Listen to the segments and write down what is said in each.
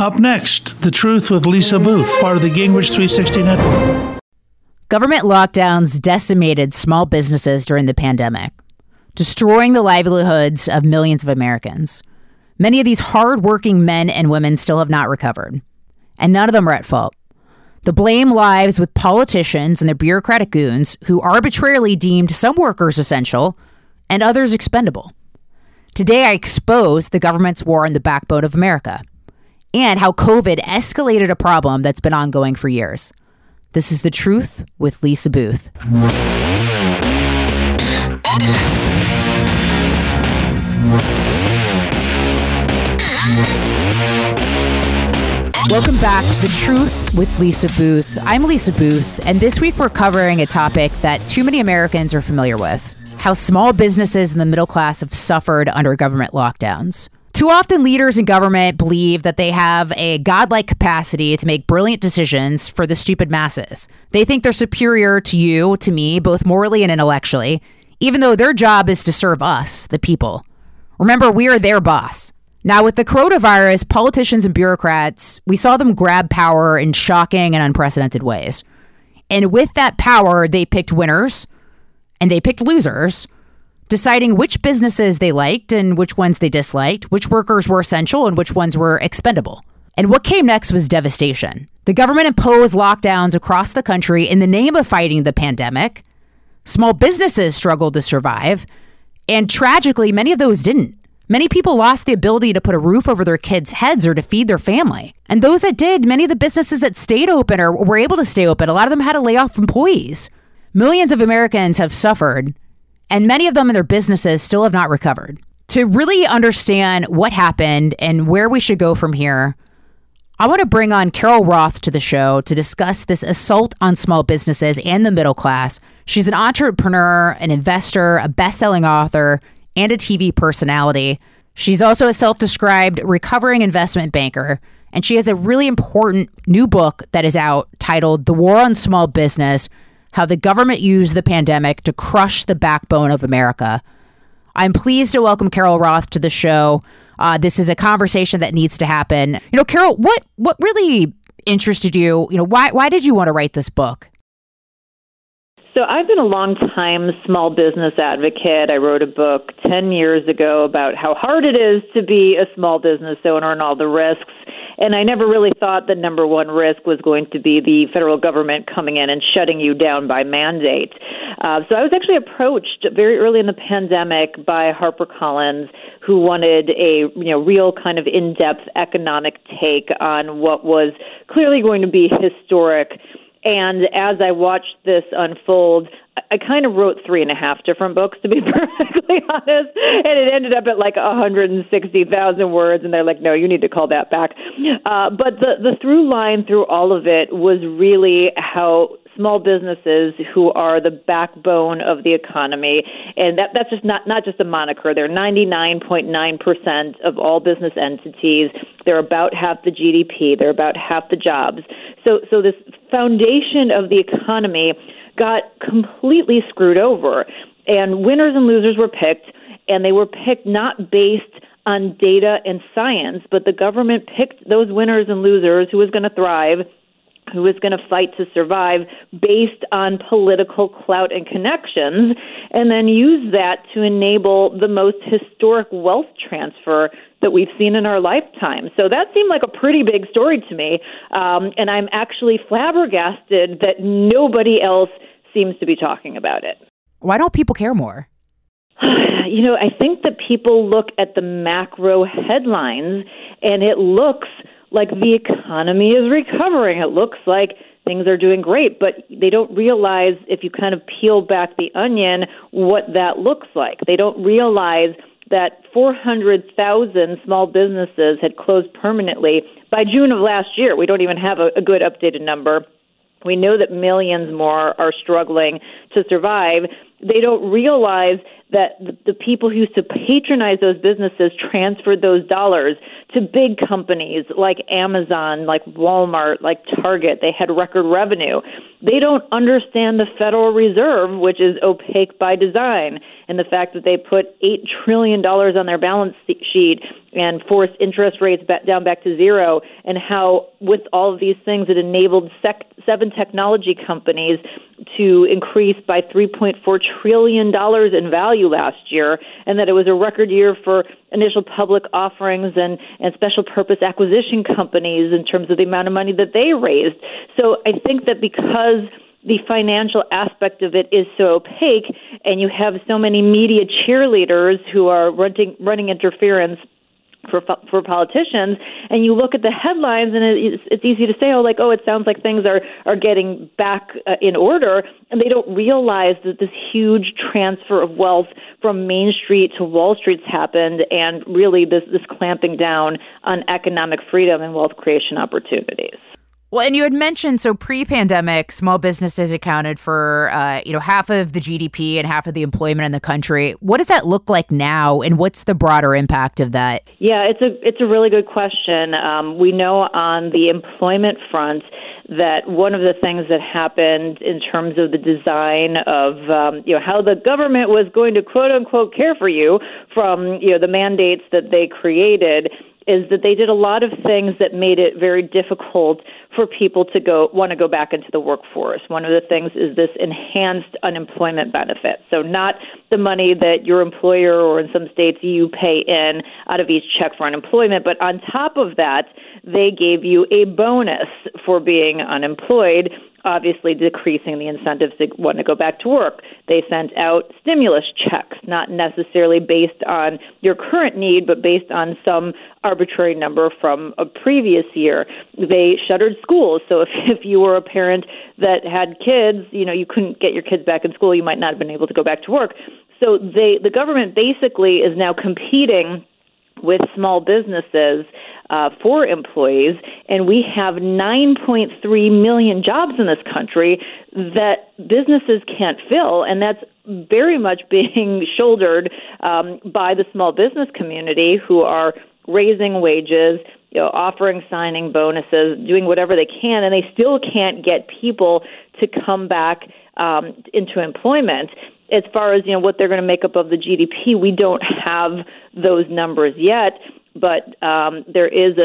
Up next, The Truth with Lisa Booth, part of the Gingrich 360 Network. Government lockdowns decimated small businesses during the pandemic, destroying the livelihoods of millions of Americans. Many of these hardworking men and women still have not recovered, and none of them are at fault. The blame lies with politicians and their bureaucratic goons who arbitrarily deemed some workers essential and others expendable. Today, I exposed the government's war on the backbone of America, and how COVID escalated a problem that's been ongoing for years. This is The Truth with Lisa Booth. Welcome back to The Truth with Lisa Booth. I'm Lisa Booth, and this week we're covering a topic that too many Americans are familiar with: how small businesses and the middle class have suffered under government lockdowns. Too often, leaders in government believe that they have a godlike capacity to make brilliant decisions for the stupid masses. They think they're superior to you, to me, both morally and intellectually, even though their job is to serve us, the people. Remember, we are their boss. Now, with the coronavirus, politicians and bureaucrats, we saw them grab power in shocking and unprecedented ways. And with that power, they picked winners and they picked losers, deciding which businesses they liked and which ones they disliked, which workers were essential and which ones were expendable. And what came next was devastation. The government imposed lockdowns across the country in the name of fighting the pandemic. Small businesses struggled to survive, and tragically, many of those didn't. Many people lost the ability to put a roof over their kids' heads or to feed their family. And those that did, many of the businesses that stayed open or were able to stay open, a lot of them had to lay off employees. Millions of Americans have suffered, and many of them and their businesses still have not recovered. To really understand what happened and where we should go from here, I want to bring on Carol Roth to the show to discuss this assault on small businesses and the middle class. She's an entrepreneur, an investor, a best-selling author, and a TV personality. She's also a self-described recovering investment banker, and she has a really important new book that is out titled The War on Small Business: How the Government Used the Pandemic to Crush the Backbone of America. I'm pleased to welcome Carol Roth to the show. This is a conversation that needs to happen. You know, Carol, what really interested you? You know, why did you want to write this book? So I've been a long-time small business advocate. I wrote a book 10 years ago about how hard it is to be a small business owner and all the risks. And I never really thought the number one risk was going to be the federal government coming in and shutting you down by mandate. So I was actually approached very early in the pandemic by HarperCollins, who wanted a real kind of in-depth economic take on what was clearly going to be historic. And as I watched this unfold, I kind of wrote 3.5 different books, to be perfectly honest, and it ended up at like 160,000 words, and they're like, no, you need to call that back. But the through line through all of it was really how small businesses, who are the backbone of the economy, and that's just not just a moniker. They're 99.9% of all business entities. They're about half the GDP. They're about half the jobs. So this foundation of the economy got completely screwed over, and winners and losers were picked, and they were picked not based on data and science, but the government picked those winners and losers, who was going to thrive, who was going to fight to survive, based on political clout and connections, and then use that to enable the most historic wealth transfer that we've seen in our lifetime. So that seemed like a pretty big story to me, and I'm actually flabbergasted that nobody else seems to be talking about it. Why don't people care more? I think that people look at the macro headlines, and it looks like the economy is recovering. It looks like things are doing great, but they don't realize, if you kind of peel back the onion, what that looks like. They don't realize that 400,000 small businesses had closed permanently by June of last year. We don't even have a good updated number. We know that millions more are struggling to survive. They don't realize that the people who used to patronize those businesses transferred those dollars to big companies like Amazon, like Walmart, like Target. They had record revenue. They don't understand the Federal Reserve, which is opaque by design, and the fact that they put $8 trillion on their balance sheet and forced interest rates down back to zero, and how with all of these things it enabled 7 technology companies to increase by $3.4 trillion in value last year, and that it was a record year for initial public offerings and special purpose acquisition companies in terms of the amount of money that they raised. So I think that because the financial aspect of it is so opaque, and you have so many media cheerleaders who are running interference for politicians, and you look at the headlines, and it's easy to say, it sounds like things are getting back in order, and they don't realize that this huge transfer of wealth from Main Street to Wall Street's happened, and really this clamping down on economic freedom and wealth creation opportunities. Well, and you had mentioned, so pre-pandemic, small businesses accounted for, half of the GDP and half of the employment in the country. What does that look like now, and what's the broader impact of that? Yeah, it's a really good question. We know on the employment front that one of the things that happened in terms of the design of how the government was going to quote unquote care for you from the mandates that they created, is that they did a lot of things that made it very difficult for people to want to go back into the workforce. One of the things is this enhanced unemployment benefit. So not the money that your employer, or in some states you, pay in out of each check for unemployment, but on top of that, they gave you a bonus for being unemployed, obviously decreasing the incentives to want to go back to work. They sent out stimulus checks, not necessarily based on your current need, but based on some arbitrary number from a previous year. They shuttered schools. So if you were a parent that had kids, you couldn't get your kids back in school, you might not have been able to go back to work. So the government basically is now competing with small businesses for employees, and we have 9.3 million jobs in this country that businesses can't fill, and that's very much being shouldered by the small business community, who are raising wages, offering signing bonuses, doing whatever they can, and they still can't get people to come back into employment. As far as what they're going to make up of the GDP, we don't have those numbers yet, but there is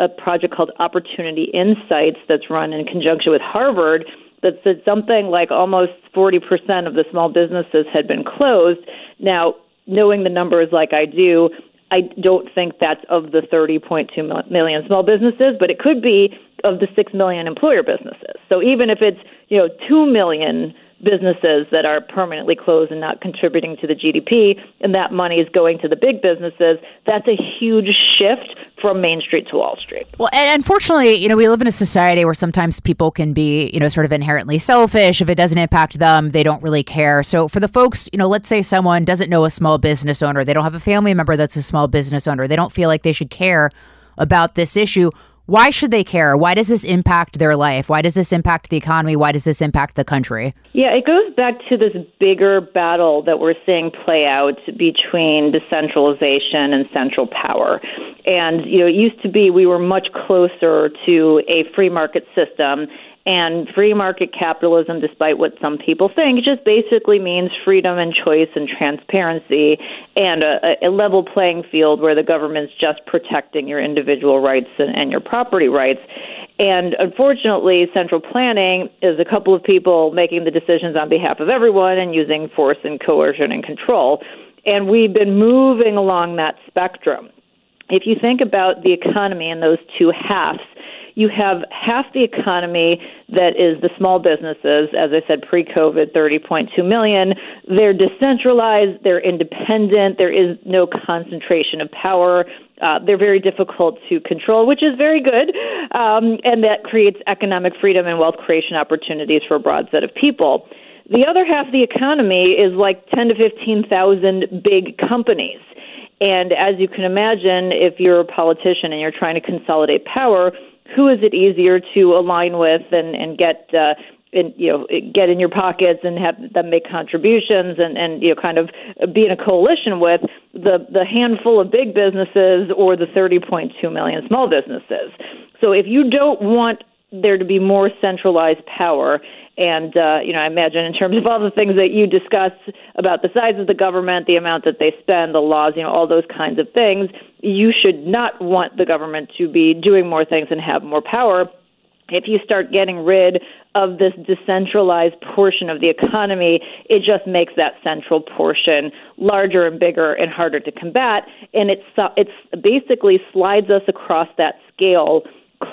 a project called Opportunity Insights that's run in conjunction with Harvard that said something like almost 40% of the small businesses had been closed. Now, knowing the numbers like I do, I don't think that's of the 30.2 million small businesses, but it could be of the 6 million employer businesses. So even if it's, 2 million businesses that are permanently closed and not contributing to the GDP, and that money is going to the big businesses, that's a huge shift from Main Street to Wall Street. Well, and unfortunately, we live in a society where sometimes people can be, sort of inherently selfish. If it doesn't impact them, they don't really care. So for the folks, let's say someone doesn't know a small business owner, they don't have a family member that's a small business owner, they don't feel like they should care about this issue. Why should they care? Why does this impact their life? Why does this impact the economy? Why does this impact the country? Yeah, it goes back to this bigger battle that we're seeing play out between decentralization and central power. And, it used to be we were much closer to a free market system. And free market capitalism, despite what some people think, just basically means freedom and choice and transparency and a level playing field where the government's just protecting your individual rights and your property rights. And unfortunately, central planning is a couple of people making the decisions on behalf of everyone and using force and coercion and control. And we've been moving along that spectrum. If you think about the economy and those two halves, you have half the economy that is the small businesses, as I said, pre-COVID, 30.2 million. They're decentralized, they're independent, there is no concentration of power. They're very difficult to control, which is very good, and that creates economic freedom and wealth creation opportunities for a broad set of people. The other half of the economy is like 10 to 15,000 big companies. And as you can imagine, if you're a politician and you're trying to consolidate power, who is it easier to align with and get get in your pockets and have them make contributions and kind of be in a coalition with the handful of big businesses or the 30.2 million small businesses? So if you don't want there to be more centralized power, and I imagine in terms of all the things that you discuss about the size of the government, the amount that they spend, the laws, all those kinds of things, you should not want the government to be doing more things and have more power. If you start getting rid of this decentralized portion of the economy, it just makes that central portion larger and bigger and harder to combat, and it's basically slides us across that scale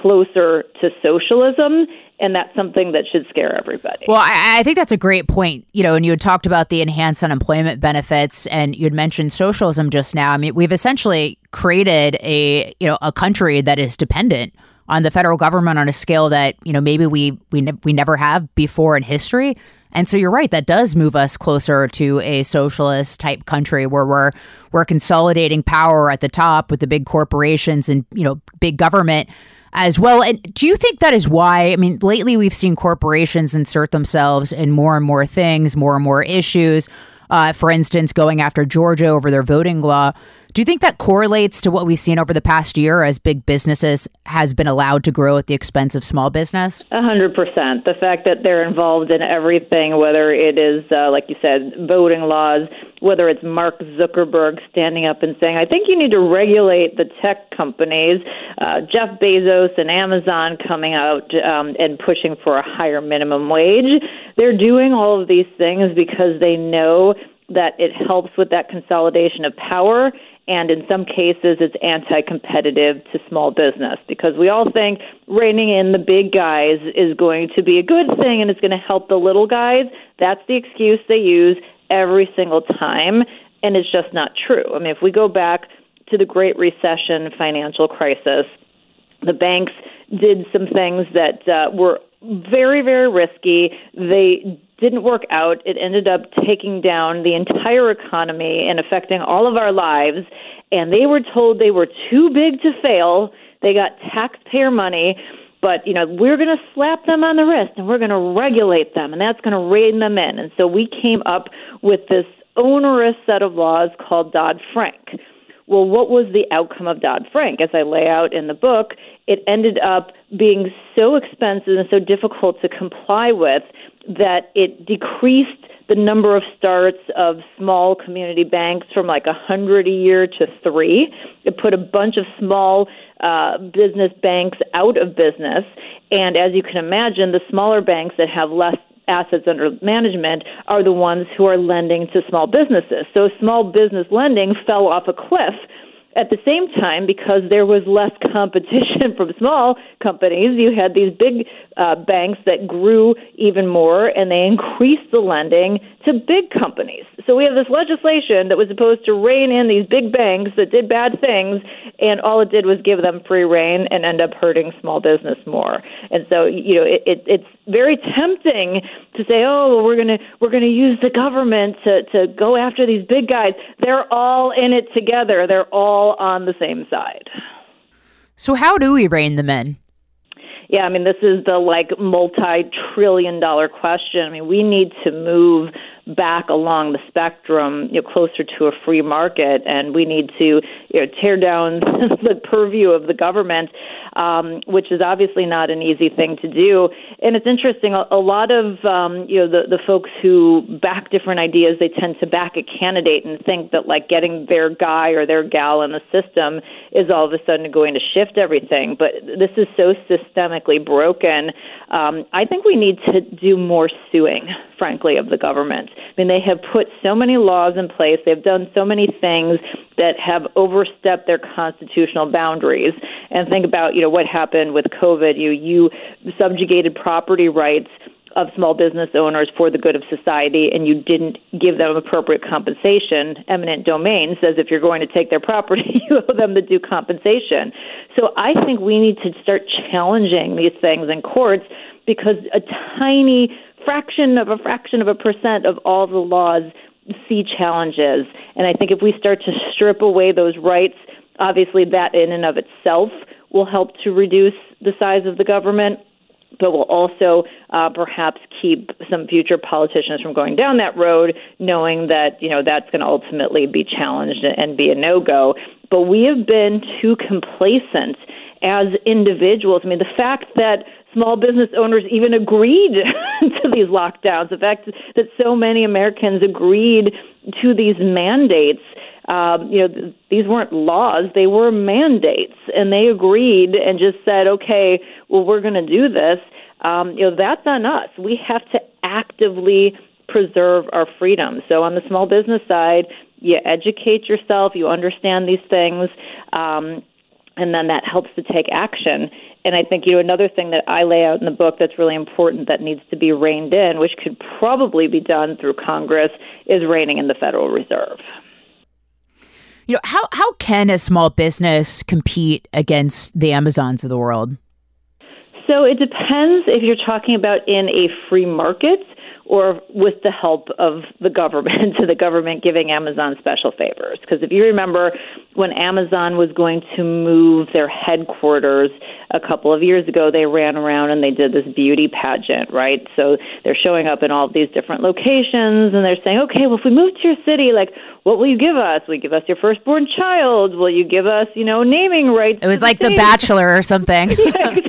closer to socialism, and that's something that should scare everybody. Well, I think that's a great point, and you had talked about the enhanced unemployment benefits, and you had mentioned socialism just now. I mean, we've essentially created a country that is dependent on the federal government on a scale that, maybe we never have before in history. And so you're right, that does move us closer to a socialist type country where we're consolidating power at the top with the big corporations and, big government as well. And do you think that is why, lately we've seen corporations insert themselves in more and more things, more and more issues, for instance, going after Georgia over their voting law. Do you think that correlates to what we've seen over the past year as big businesses has been allowed to grow at the expense of small business? 100%. The fact that they're involved in everything, whether it is, like you said, voting laws, whether it's Mark Zuckerberg standing up and saying, I think you need to regulate the tech companies, Jeff Bezos and Amazon coming out and pushing for a higher minimum wage. They're doing all of these things because they know that it helps with that consolidation of power, and in some cases it's anti-competitive to small business, because we all think reining in the big guys is going to be a good thing and it's going to help the little guys. That's the excuse they use every single time, and it's just not true. If we go back to the Great Recession financial crisis, the banks did some things that were very, very risky. They didn't work out. It ended up taking down the entire economy and affecting all of our lives. And they were told they were too big to fail. They got taxpayer money. But, we're going to slap them on the wrist and we're going to regulate them, and that's going to rein them in. And so we came up with this onerous set of laws called Dodd-Frank. Well, what was the outcome of Dodd-Frank? As I lay out in the book, it ended up being so expensive and so difficult to comply with that it decreased the number of starts of small community banks from like 100 a year to 3. It put a bunch of small business banks out of business. And as you can imagine, the smaller banks that have less assets under management are the ones who are lending to small businesses. So small business lending fell off a cliff. At the same time, because there was less competition from small companies, you had these big banks that grew even more, and they increased the lending to big companies. So we have this legislation that was supposed to rein in these big banks that did bad things, and all it did was give them free rein and end up hurting small business more. And so, you know, it's very tempting to say, oh, well, we're gonna use the government to go after these big guys. They're all in it together. They're all on the same side. So how do we rein them in? Yeah, I mean, this is the, like, multi-trillion-dollar question. I mean, we need to move back along the spectrum, you know, closer to a free market, and we need to, you know, tear down the purview of the government, which is obviously not an easy thing to do. And it's interesting, a lot of, you know, the folks who back different ideas, they tend to back a candidate and think that, like, getting their guy or their gal in the system is all of a sudden going to shift everything. But this is so systemic, broken. I think we need to do more suing, frankly, of the government. I mean, they have put so many laws in place. They've done so many things that have overstepped their constitutional boundaries. And think about, you know, what happened with COVID. You subjugated property rights of small business owners for the good of society, and you didn't give them appropriate compensation. Eminent domain says if you're going to take their property, you owe them the due compensation. So I think we need to start challenging these things in courts, because a tiny fraction of a percent of all the laws see challenges. And I think if we start to strip away those rights, obviously that in and of itself will help to reduce the size of the government, but will also perhaps keep some future politicians from going down that road, knowing that, you know, that's going to ultimately be challenged and be a no-go. But we have been too complacent as individuals. I mean, the fact that small business owners even agreed to these lockdowns, the fact that so many Americans agreed to these mandates, you know, these weren't laws, they were mandates, and they agreed and just said, okay, well, we're going to do this. You know, that's on us. We have to actively preserve our freedom. So on the small business side, you educate yourself, you understand these things, and then that helps to take action. And I think, you know, another thing that I lay out in the book that's really important that needs to be reined in, which could probably be done through Congress, is reining in the Federal Reserve. You know, how can a small business compete against the Amazons of the world? So it depends if you're talking about in a free market or with the help of the government, to the government giving Amazon special favors. Because if you remember when Amazon was going to move their headquarters a couple of years ago, they ran around and they did this beauty pageant, right? So they're showing up in all of these different locations, and they're saying, okay, well, if we move to your city, like, what will you give us? Will you give us your firstborn child? Will you give us, you know, naming rights? It was like The Bachelor or something. Yeah,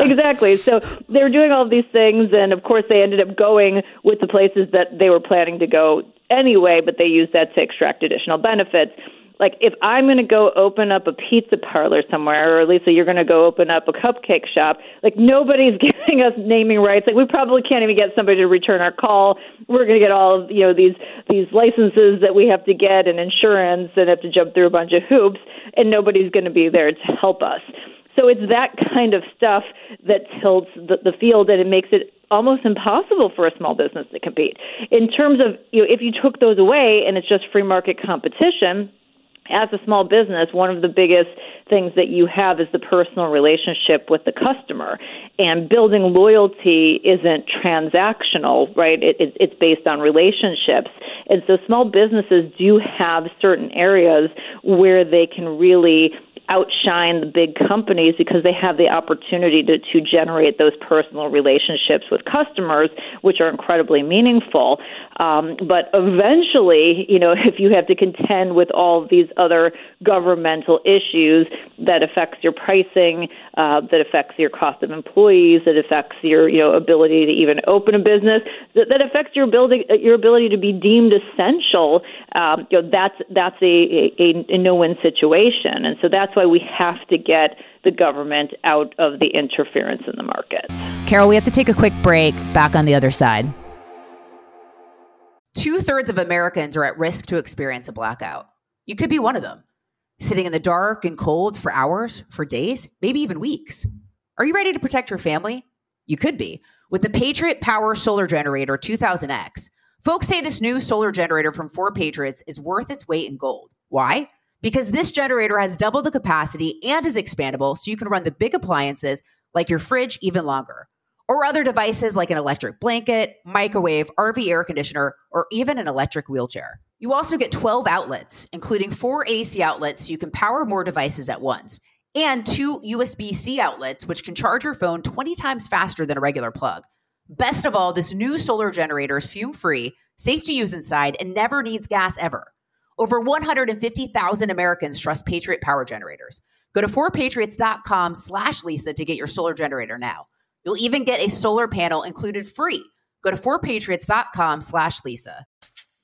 exactly. So they were doing all of these things, and of course they ended up going with the places that they were planning to go anyway, but they used that to extract additional benefits. Like, if I'm going to go open up a pizza parlor somewhere, or Lisa, you're going to go open up a cupcake shop, like, nobody's giving us naming rights. Like, we probably can't even get somebody to return our call. We're going to get all of, you know, these licenses that we have to get and insurance and have to jump through a bunch of hoops, and nobody's going to be there to help us. So it's that kind of stuff that tilts the field, and it makes it almost impossible for a small business to compete. In terms of, you know, if you took those away and it's just free market competition, as a small business, one of the biggest things that you have is the personal relationship with the customer. And building loyalty isn't transactional, right? It's based on relationships. And so small businesses do have certain areas where they can really outshine the big companies because they have the opportunity to generate those personal relationships with customers, which are incredibly meaningful. But eventually, you know, if you have to contend with all of these other governmental issues that affects your pricing, that affects your cost of employees, that affects your, you know, ability to even open a business, that affects your ability to be deemed essential, you know, that's a no-win situation. And so that's why we have to get the government out of the interference in the market. Carol, we have to take a quick break. Back on the other side. 2/3 of Americans are at risk to experience a blackout. You could be one of them. sitting in the dark and cold for hours, for days, maybe even weeks. Are you ready to protect your family? You could be with the Patriot Power Solar Generator 2000X. Folks say this new solar generator from 4Patriots is worth its weight in gold. Why? Because this generator has double the capacity and is expandable, so you can run the big appliances like your fridge even longer, or other devices like an electric blanket, microwave, RV air conditioner, or even an electric wheelchair. You also get 12 outlets, including 4 AC outlets, so you can power more devices at once, and 2 USB-C outlets, which can charge your phone 20 times faster than a regular plug. Best of all, this new solar generator is fume-free, safe to use inside, and never needs gas ever. Over 150,000 Americans trust Patriot Power Generators. Go to 4patriots.com/Lisa to get your solar generator now. You'll even get a solar panel included free. Go to 4patriots.com/Lisa.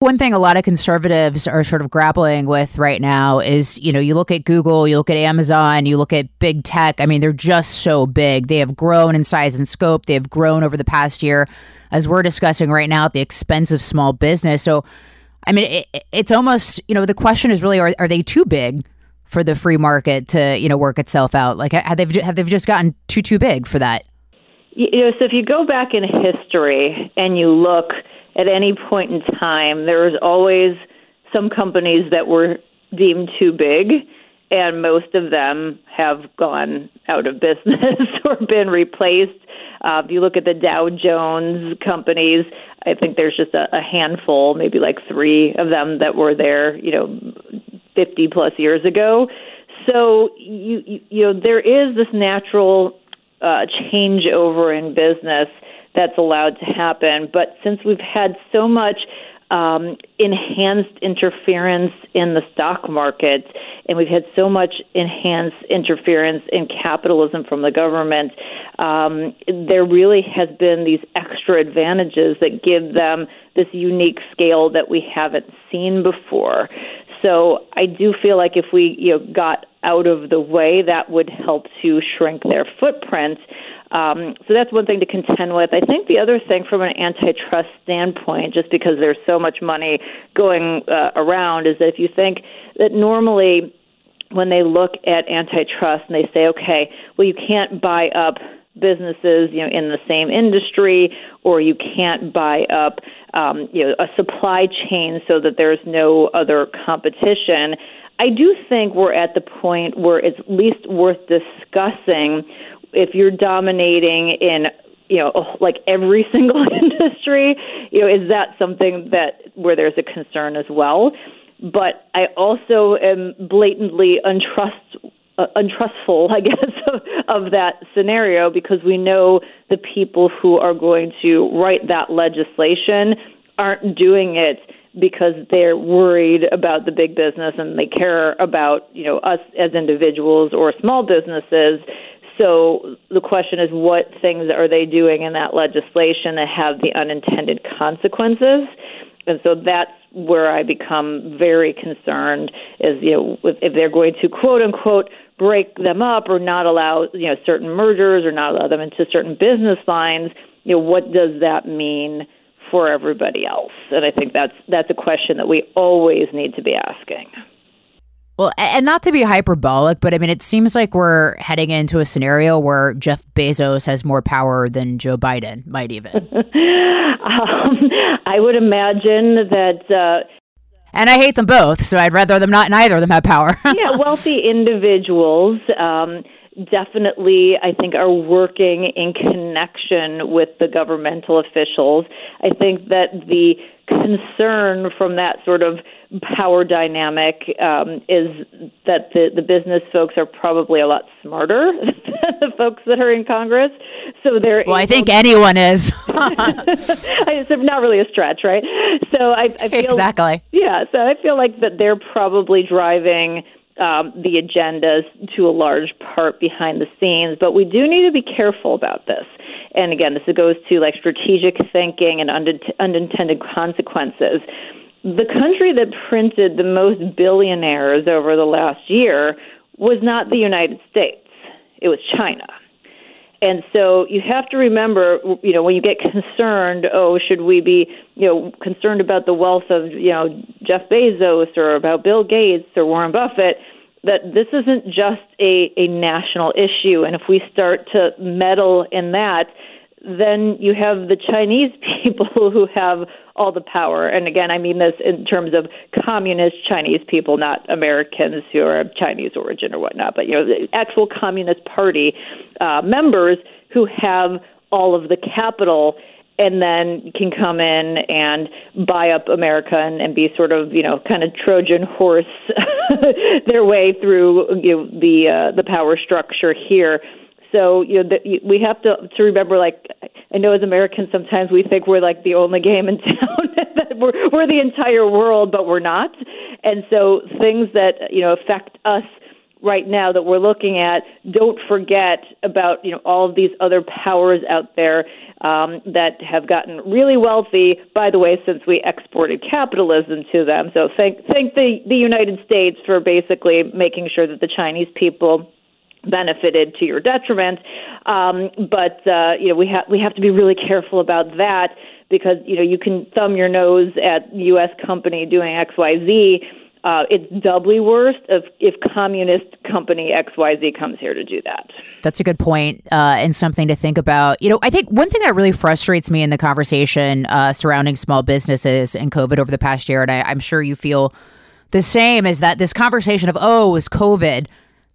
One thing a lot of conservatives are sort of grappling with right now is, you know, you look at Google, you look at Amazon, you look at big tech. I mean, they're just so big. They have grown in size and scope. They have grown over the past year, as we're discussing right now, at the expense of small business. So, I mean, it's almost, you know, the question is really, are they too big for the free market to, you know, work itself out? Like, have they just gotten too big for that? You know, so if you go back in history and you look at any point in time, there was always some companies that were deemed too big, and most of them have gone out of business or been replaced. If you look at the Dow Jones companies, I think there's just a handful, maybe like 3 of them that were there, you know, 50-plus years ago. So, you know, there is this natural changeover in business that's allowed to happen. But since we've had so much enhanced interference in the stock market, and we've had so much enhanced interference in capitalism from the government, there really has been these extra advantages that give them this unique scale that we haven't seen before. So I do feel like if we, you know, got out of the way, that would help to shrink their footprint. So that's one thing to contend with. I think the other thing from an antitrust standpoint, just because there's so much money going around, is that if you think that normally when they look at antitrust and they say, okay, well, you can't buy up businesses, you know, in the same industry, or you can't buy up, you know, a supply chain so that there's no other competition. I do think we're at the point where it's at least worth discussing if you're dominating in, you know, like every single industry, you know, is that something that where there's a concern as well? but I also am blatantly untrustful, I guess, of that scenario, because we know the people who are going to write that legislation aren't doing it because they're worried about the big business and they care about, you know, us as individuals or small businesses. So the question is, what things are they doing in that legislation that have the unintended consequences? And so that's where I become very concerned is, you know, if they're going to, quote unquote, break them up or not allow, you know, certain mergers or not allow them into certain business lines, you know, what does that mean for everybody else? And I think that's a question that we always need to be asking. Well, and not to be hyperbolic, but I mean, it seems like we're heading into a scenario where Jeff Bezos has more power than Joe Biden might even. I would imagine that... And I hate them both, so I'd rather them not, neither of them have power. Yeah, wealthy individuals definitely, I think, are working in connection with the governmental officials. I think that the concern from that sort of power dynamic is that the business folks are probably a lot smarter than the folks that are in Congress. So they're well, I think anyone is. It's not really a stretch, right? So I feel exactly. Yeah, so I feel like that they're probably driving the agendas to a large part behind the scenes, but we do need to be careful about this. And again, this goes to like strategic thinking and unintended consequences. The country that printed the most billionaires over the last year was not the United States. It was China. And so you have to remember, you know, when you get concerned, oh, should we be, you know, concerned about the wealth of, you know, Jeff Bezos or about Bill Gates or Warren Buffett, that this isn't just a national issue. And if we start to meddle in that, then you have the Chinese people who have all the power. And again, I mean this in terms of communist Chinese people, not Americans who are of Chinese origin or whatnot, but, you know, the actual Communist Party members who have all of the capital and then can come in and buy up America and be sort of, you know, kind of Trojan horse their way through, you know, the power structure here. So, you know, we have to remember, like, I know as Americans sometimes we think we're like the only game in town, that we're the entire world, but we're not. And so things that, you know, affect us right now that we're looking at, don't forget about, you know, all of these other powers out there that have gotten really wealthy, by the way, since we exported capitalism to them. So thank the United States for basically making sure that the Chinese people benefited to your detriment. You know, we have to be really careful about that, because, you know, you can thumb your nose at U.S. company doing XYZ. It's doubly worse if communist company XYZ comes here to do that. That's a good point, and something to think about. You know, I think one thing that really frustrates me in the conversation surrounding small businesses and COVID over the past year, and I'm sure you feel the same, is that this conversation of, oh, it was COVID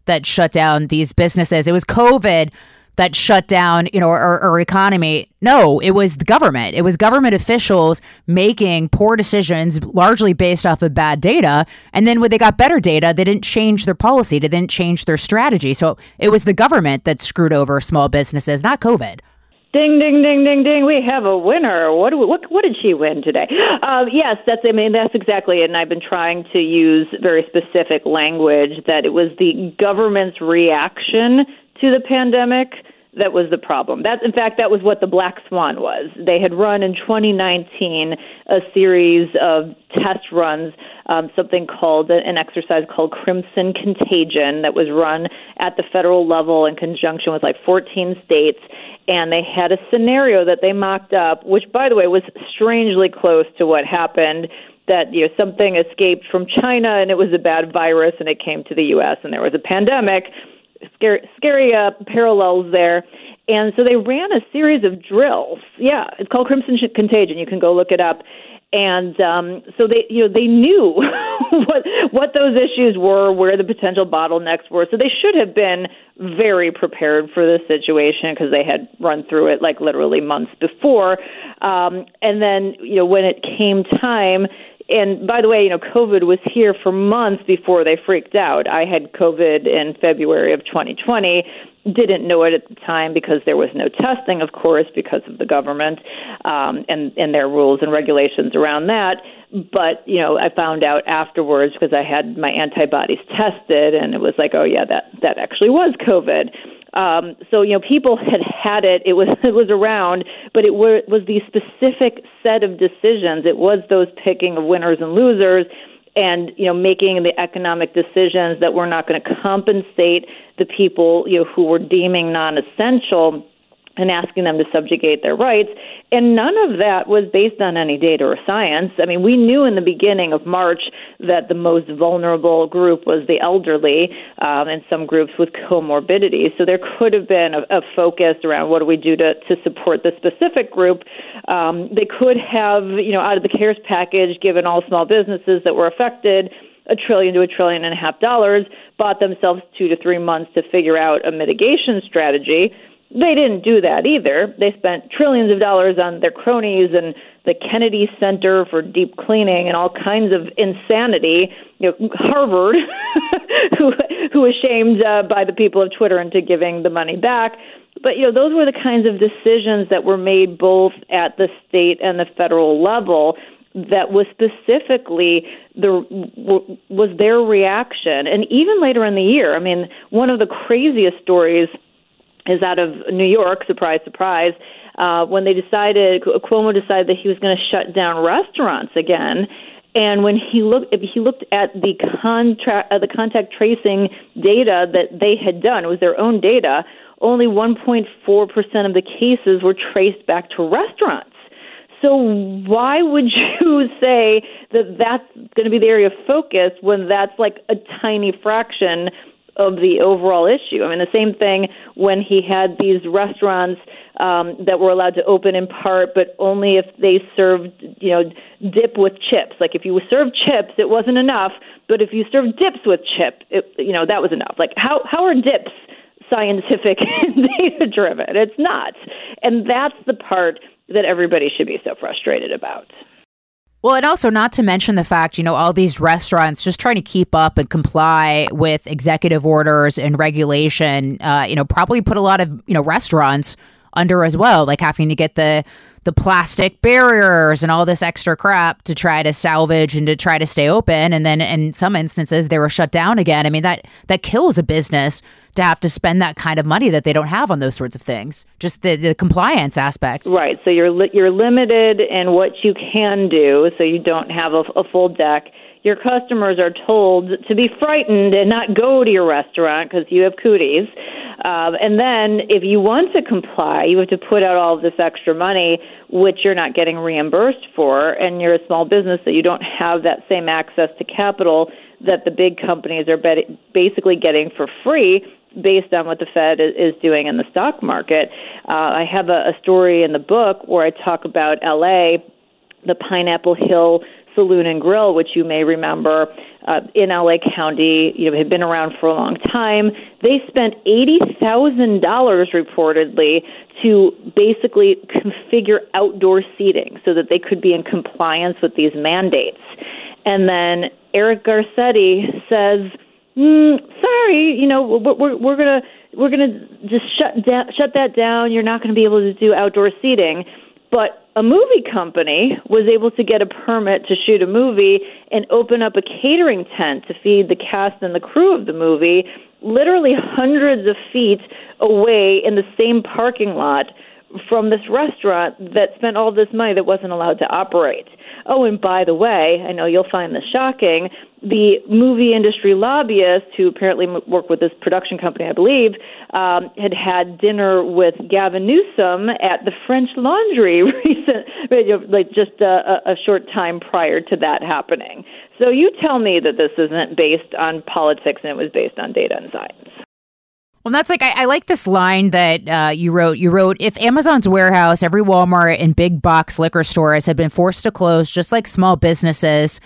that shut down these businesses. It was COVID that shut down, you know, our economy. No, it was the government. It was government officials making poor decisions, largely based off of bad data. And then when they got better data, they didn't change their policy. They didn't change their strategy. So it was the government that screwed over small businesses, not COVID. Ding, ding, ding, ding, ding. We have a winner. What did she win today? Yes, that's exactly it. And I've been trying to use very specific language that it was the government's reaction to the pandemic that was the problem. That was what the Black Swan was. They had run in 2019 a series of test runs, something called an exercise called Crimson Contagion, that was run at the federal level in conjunction with like 14 states. And they had a scenario that they mocked up, which, by the way, was strangely close to what happened, that, you know, something escaped from China and it was a bad virus and it came to the U.S. and there was a pandemic. Scary parallels there. And so they ran a series of drills. Yeah, it's called Crimson Contagion. You can go look it up. And so they knew what those issues were, where the potential bottlenecks were. So they should have been very prepared for this situation, because they had run through it like literally months before. And then, you know, when it came time, And by the way, you know, COVID was here for months before they freaked out. I had COVID in February of 2020. Didn't know it at the time because there was no testing, of course, because of the government and their rules and regulations around that. But, you know, I found out afterwards because I had my antibodies tested, and it was like, oh, yeah, that actually was COVID. So, you know, people had it. It was around, but it was the specific set of decisions. It was those picking of winners and losers, and, you know, making the economic decisions that we're not going to compensate the people, you know, who we're deeming non-essential and asking them to subjugate their rights. And none of that was based on any data or science. I mean, we knew in the beginning of March that the most vulnerable group was the elderly and some groups with comorbidities. So there could have been a focus around what do we do to support the specific group. They could have, you know, out of the CARES package, given all small businesses that were affected, $1 trillion to $1.5 trillion, bought themselves 2 to 3 months to figure out a mitigation strategy. They didn't do that either. They spent trillions of dollars on their cronies and the Kennedy Center for Deep Cleaning and all kinds of insanity. You know, Harvard, who was shamed by the people of Twitter into giving the money back. But, you know, those were the kinds of decisions that were made both at the state and the federal level that was specifically was their reaction. And even later in the year, I mean, one of the craziest stories is out of New York, surprise, surprise, when they decided, Cuomo decided that he was going to shut down restaurants again. And when he looked at the contact tracing data that they had done, it was their own data, only 1.4% of the cases were traced back to restaurants. So why would you say that that's going to be the area of focus when that's like a tiny fraction of the overall issue? I mean, the same thing when he had these restaurants that were allowed to open in part, but only if they served, you know, dip with chips. Like if you served chips, it wasn't enough, but if you served dips with chip, you know, that was enough. Like how are dips scientific and data driven? It's not. And that's the part that everybody should be so frustrated about. Well, and also not to mention the fact, you know, all these restaurants just trying to keep up and comply with executive orders and regulation, you know, probably put a lot of, you know, restaurants under as well, like having to get the plastic barriers and all this extra crap to try to salvage and to try to stay open. And then in some instances, they were shut down again. I mean, that kills a business to have to spend that kind of money that they don't have on those sorts of things, just the compliance aspect. Right. So you're limited in what you can do, so you don't have a full deck. Your customers are told to be frightened and not go to your restaurant because you have cooties. And then if you want to comply, you have to put out all of this extra money, which you're not getting reimbursed for, and you're a small business, so you don't have that same access to capital that the big companies are basically getting for free based on what the Fed is doing in the stock market. I have a story in the book where I talk about L.A., the Pineapple Hill Balloon and Grill, which you may remember in LA County, you know, had been around for a long time. They spent $80,000 reportedly to basically configure outdoor seating so that they could be in compliance with these mandates. And then Eric Garcetti says, sorry, you know, we're gonna just shut that down. You're not going to be able to do outdoor seating. But a movie company was able to get a permit to shoot a movie and open up a catering tent to feed the cast and the crew of the movie, literally hundreds of feet away in the same parking lot from this restaurant that spent all this money that wasn't allowed to operate. Oh, and by the way, I know you'll find this shocking, the movie industry lobbyists who apparently work with this production company, I believe, had dinner with Gavin Newsom at the French Laundry a short time prior to that happening. So you tell me that this isn't based on politics and it was based on data and science. Well, that's like, I like this line that you wrote, if Amazon's warehouse, every Walmart and big box liquor stores had been forced to close, just like small businesses,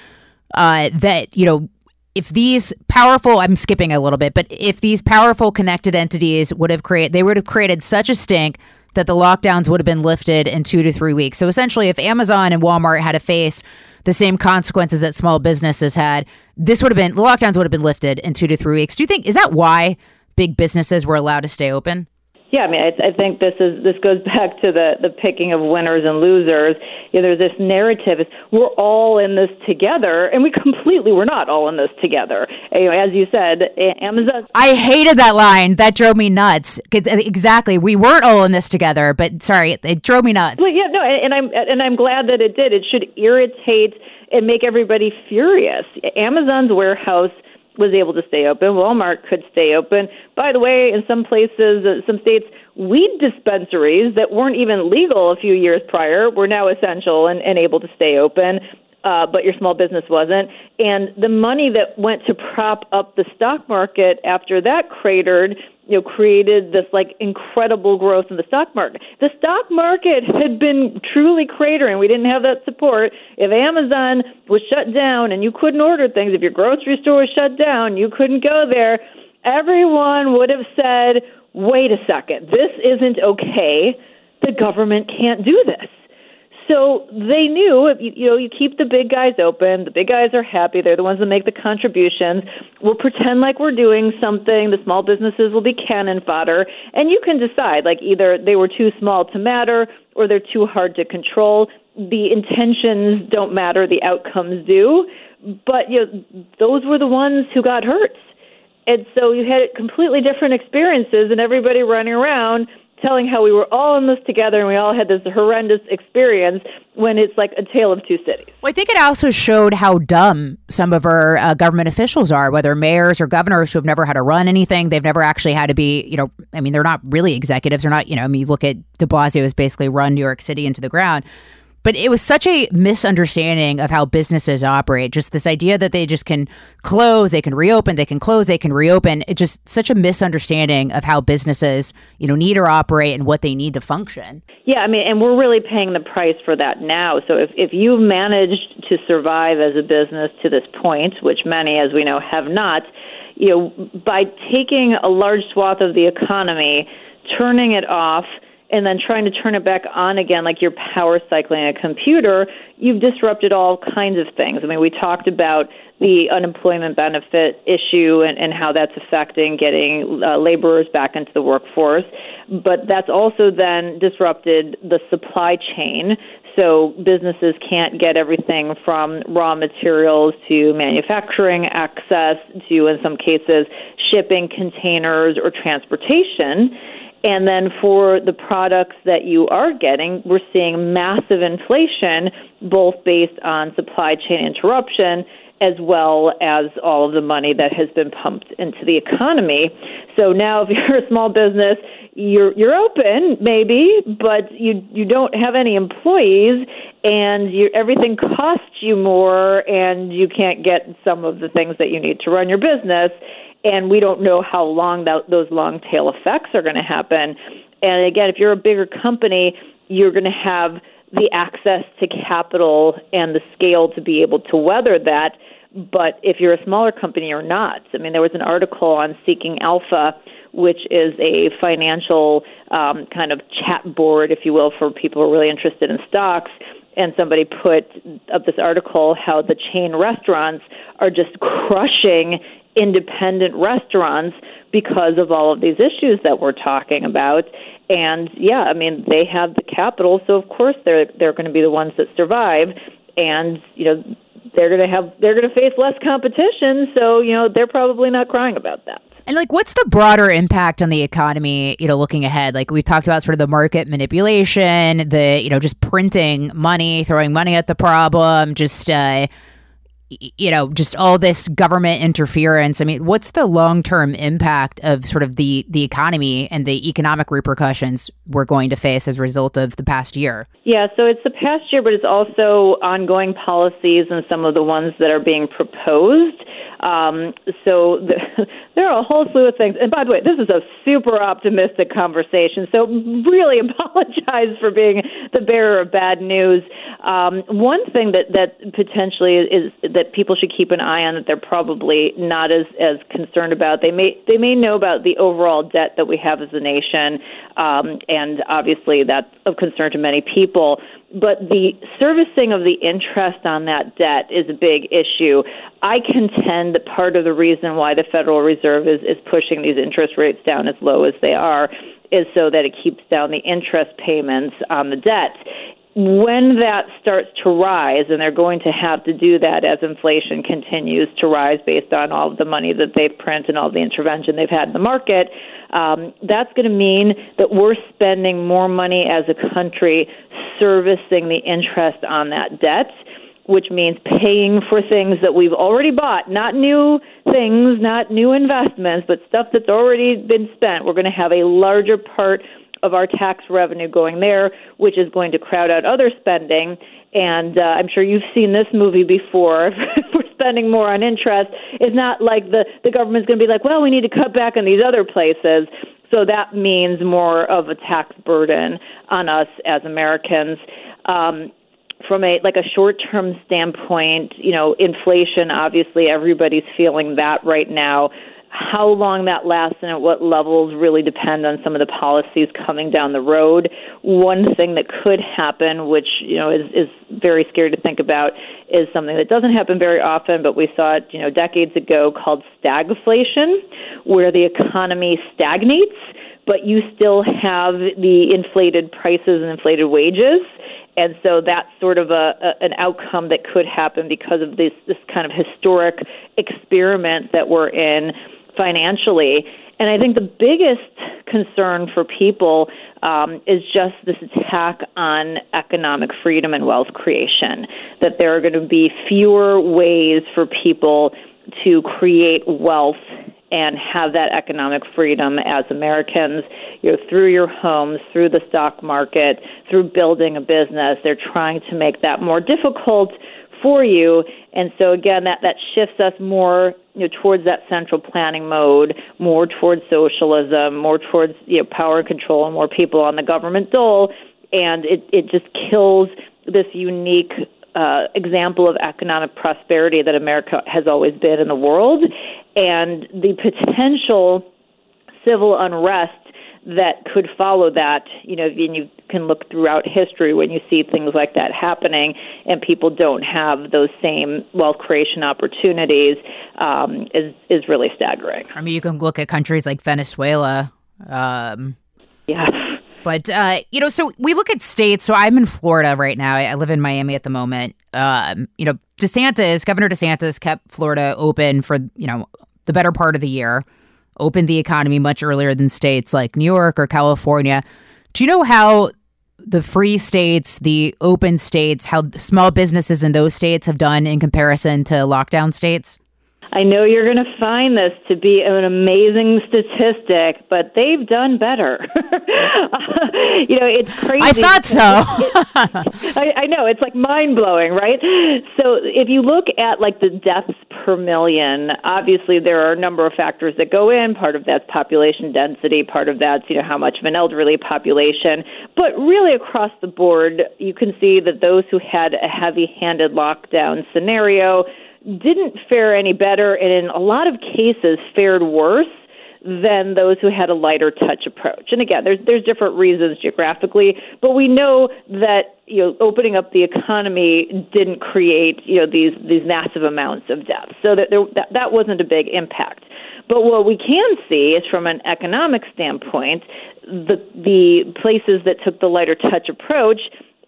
that, you know, if these powerful, I'm skipping a little bit, but if these powerful connected entities would have created such a stink that the lockdowns would have been lifted in 2 to 3 weeks. So essentially, if Amazon and Walmart had to face the same consequences that small businesses had, the lockdowns would have been lifted in 2 to 3 weeks. Do you think, is that why big businesses were allowed to stay open? Yeah, I mean, I think this goes back to the picking of winners and losers. You know, there's this narrative, we're all in this together, and we completely were not all in this together. Anyway, as you said, Amazon... I hated that line. That drove me nuts. Exactly. We weren't all in this together, but sorry, it drove me nuts. Well, yeah, no, and I'm glad that it did. It should irritate and make everybody furious. Amazon's warehouse was able to stay open. Walmart could stay open. By the way, in some places, some states, weed dispensaries that weren't even legal a few years prior were now essential and able to stay open, but your small business wasn't. And the money that went to prop up the stock market after that cratered, created this like incredible growth in the stock market. The stock market had been truly cratering. We didn't have that support. If Amazon was shut down and you couldn't order things, if your grocery store was shut down, you couldn't go there, everyone would have said, wait a second, this isn't okay. The government can't do this. So they knew, you keep the big guys open. The big guys are happy. They're the ones that make the contributions. We'll pretend like we're doing something. The small businesses will be cannon fodder. And you can decide, like, either they were too small to matter or they're too hard to control. The intentions don't matter. The outcomes do. But, those were the ones who got hurt. And so you had completely different experiences and everybody running around telling how we were all in this together and we all had this horrendous experience when it's like a tale of two cities. Well, I think it also showed how dumb some of our government officials are, whether mayors or governors who have never had to run anything. They've never actually had to be, they're not really executives. They're not, you look at de Blasio has basically run New York City into the ground. But it was such a misunderstanding of how businesses operate. Just this idea that they just can close, they can reopen, they can close, they can reopen. It's just such a misunderstanding of how businesses, need or operate and what they need to function. Yeah, I mean, and we're really paying the price for that now. So if you've managed to survive as a business to this point, which many, as we know, have not, by taking a large swath of the economy, turning it off, and then trying to turn it back on again like you're power cycling a computer, you've disrupted all kinds of things. I mean, we talked about the unemployment benefit issue and how that's affecting getting laborers back into the workforce, but that's also then disrupted the supply chain. So businesses can't get everything from raw materials to manufacturing access to, in some cases, shipping, containers, or transportation. And then for the products that you are getting, we're seeing massive inflation, both based on supply chain interruption as well as all of the money that has been pumped into the economy. So now if you're a small business, you're open maybe, but you don't have any employees and everything costs you more and you can't get some of the things that you need to run your business. And we don't know how long those long tail effects are going to happen. And again, if you're a bigger company, you're going to have the access to capital and the scale to be able to weather that. But if you're a smaller company, you're not. I mean, there was an article on Seeking Alpha, which is a financial kind of chat board, if you will, for people who are really interested in stocks. And somebody put up this article how the chain restaurants are just crushing independent restaurants because of all of these issues that we're talking about. And yeah, I mean, they have the capital, so of course they're going to be the ones that survive. And they're going to face less competition, so they're probably not crying about that. And what's the broader impact on the economy, looking ahead? We've talked about sort of the market manipulation, the, just printing money, throwing money at the problem, just, just all this government interference. I mean, what's the long-term impact of sort of the economy and the economic repercussions we're going to face as a result of the past year? Yeah, so it's the past year, but it's also ongoing policies and some of the ones that are being proposed. There are a whole slew of things. And by the way, this is a super optimistic conversation, so really apologize for being the bearer of bad news. One thing that potentially is that people should keep an eye on that they're probably not as concerned about. They may know about the overall debt that we have as a nation, and obviously that's of concern to many people. But the servicing of the interest on that debt is a big issue. I contend that part of the reason why the Federal Reserve is pushing these interest rates down as low as they are is so that it keeps down the interest payments on the debt. When that starts to rise, and they're going to have to do that as inflation continues to rise based on all of the money that they've printed and all the intervention they've had in the market, that's going to mean that we're spending more money as a country servicing the interest on that debt, which means paying for things that we've already bought, not new things, not new investments, but stuff that's already been spent. We're going to have a larger part of our tax revenue going there, which is going to crowd out other spending. And I'm sure you've seen this movie before. If we're spending more on interest, it's not like the government's going to be like, well, we need to cut back on these other places. So that means more of a tax burden on us as Americans. From a short-term standpoint, inflation, obviously everybody's feeling that right now. How long that lasts and at what levels really depend on some of the policies coming down the road. One thing that could happen, which is very scary to think about, is something that doesn't happen very often, but we saw it decades ago, called stagflation, where the economy stagnates, but you still have the inflated prices and inflated wages. And so that's sort of an outcome that could happen because of this kind of historic experiment that we're in financially. And I think the biggest concern for people is just this attack on economic freedom and wealth creation, that there are going to be fewer ways for people to create wealth and have that economic freedom as Americans, through your homes, through the stock market, through building a business. They're trying to make that more difficult for you. And so, again, that shifts us more towards that central planning mode, more towards socialism, more towards power and control and more people on the government dole. And it just kills this unique example of economic prosperity that America has always been in the world, and the potential civil unrest that could follow that, and you can look throughout history when you see things like that happening, and people don't have those same wealth creation opportunities, is really staggering. I mean, you can look at countries like Venezuela. Yeah. But, so we look at states. So I'm in Florida right now. I live in Miami at the moment. Governor DeSantis kept Florida open for, the better part of the year, opened the economy much earlier than states like New York or California. Do you know how the free states, the open states, how small businesses in those states have done in comparison to lockdown states? I know you're going to find this to be an amazing statistic, but they've done better. It's crazy. I thought so. I know. It's like mind-blowing, right? So if you look at the deaths per million, obviously there are a number of factors that go in. Part of that's population density. Part of that's, how much of an elderly population. But really across the board, you can see that those who had a heavy-handed lockdown scenario didn't fare any better, and in a lot of cases fared worse than those who had a lighter touch approach. And again, there's different reasons geographically, but we know that opening up the economy didn't create these massive amounts of deaths. So that wasn't a big impact. But what we can see is from an economic standpoint, the places that took the lighter touch approach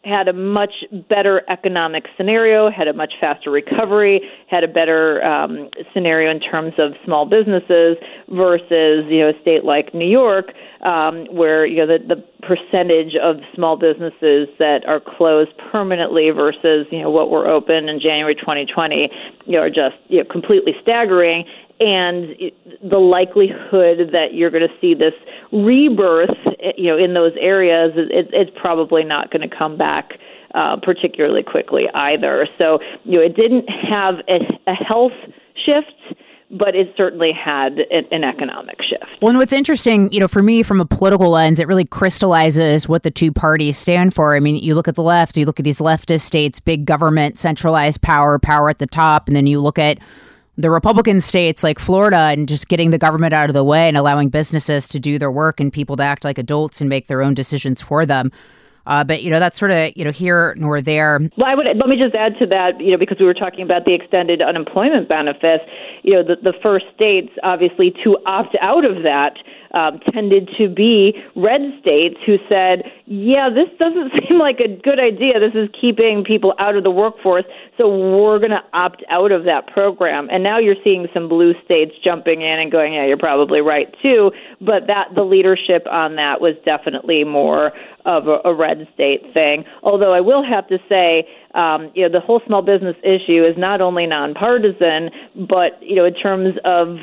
had a much better economic scenario, had a much faster recovery, had a better scenario in terms of small businesses versus, a state like New York, where, the percentage of small businesses that are closed permanently versus, what were open in January 2020, are just, completely staggering. And the likelihood that you're going to see this rebirth, in those areas, it's probably not going to come back particularly quickly either. So, it didn't have a health shift. but it certainly had an economic shift. Well, and what's interesting, you know, for me, from a political lens, it really crystallizes what the two parties stand for. I mean, you look at the left, you look at these leftist states, big government, centralized power, power at the top, and then you look at the Republican states like Florida and just getting the government out of the way and allowing businesses to do their work and people to act like adults and make their own decisions for them. But, you know, that's sort of, you know, here nor there. Well, let me just add to that, you know, because we were talking about the extended unemployment benefits, you know, the first states, obviously, to opt out of that tended to be red states who said, yeah, this doesn't seem like a good idea. This is keeping people out of the workforce, so we're going to opt out of that program. And now you're seeing some blue states jumping in and going, yeah, you're probably right, too. But that the leadership on that was definitely more of a red state thing. Although I will have to say, you know, the whole small business issue is not only nonpartisan, but, you know, in terms of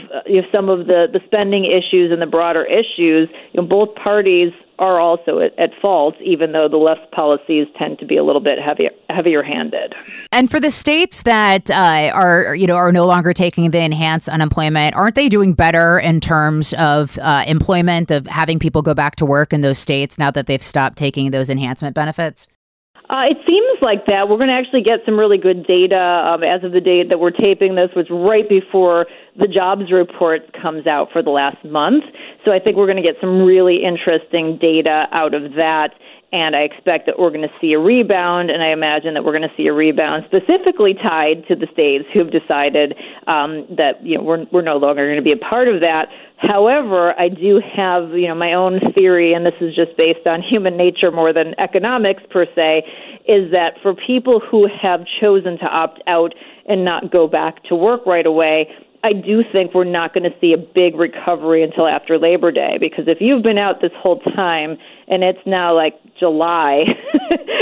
some of the spending issues and the broader issues, you know, both parties are also at fault, even though the left's policies tend to be a little bit heavier-handed. And for the states that are no longer taking the enhanced unemployment, aren't they doing better in terms of employment, of having people go back to work in those states now that they've stopped taking those enhancement benefits? It seems like that. We're going to actually get some really good data as of the date that we're taping this, which right before the jobs report comes out for the last month. So I think we're going to get some really interesting data out of that. And I expect that we're going to see a rebound, and I imagine that we're going to see a rebound specifically tied to the states who have decided that we're no longer going to be a part of that. However, I do have my own theory, and this is just based on human nature more than economics per se, is that for people who have chosen to opt out and not go back to work right away, I do think we're not going to see a big recovery until after Labor Day, because if you've been out this whole time and it's now like July,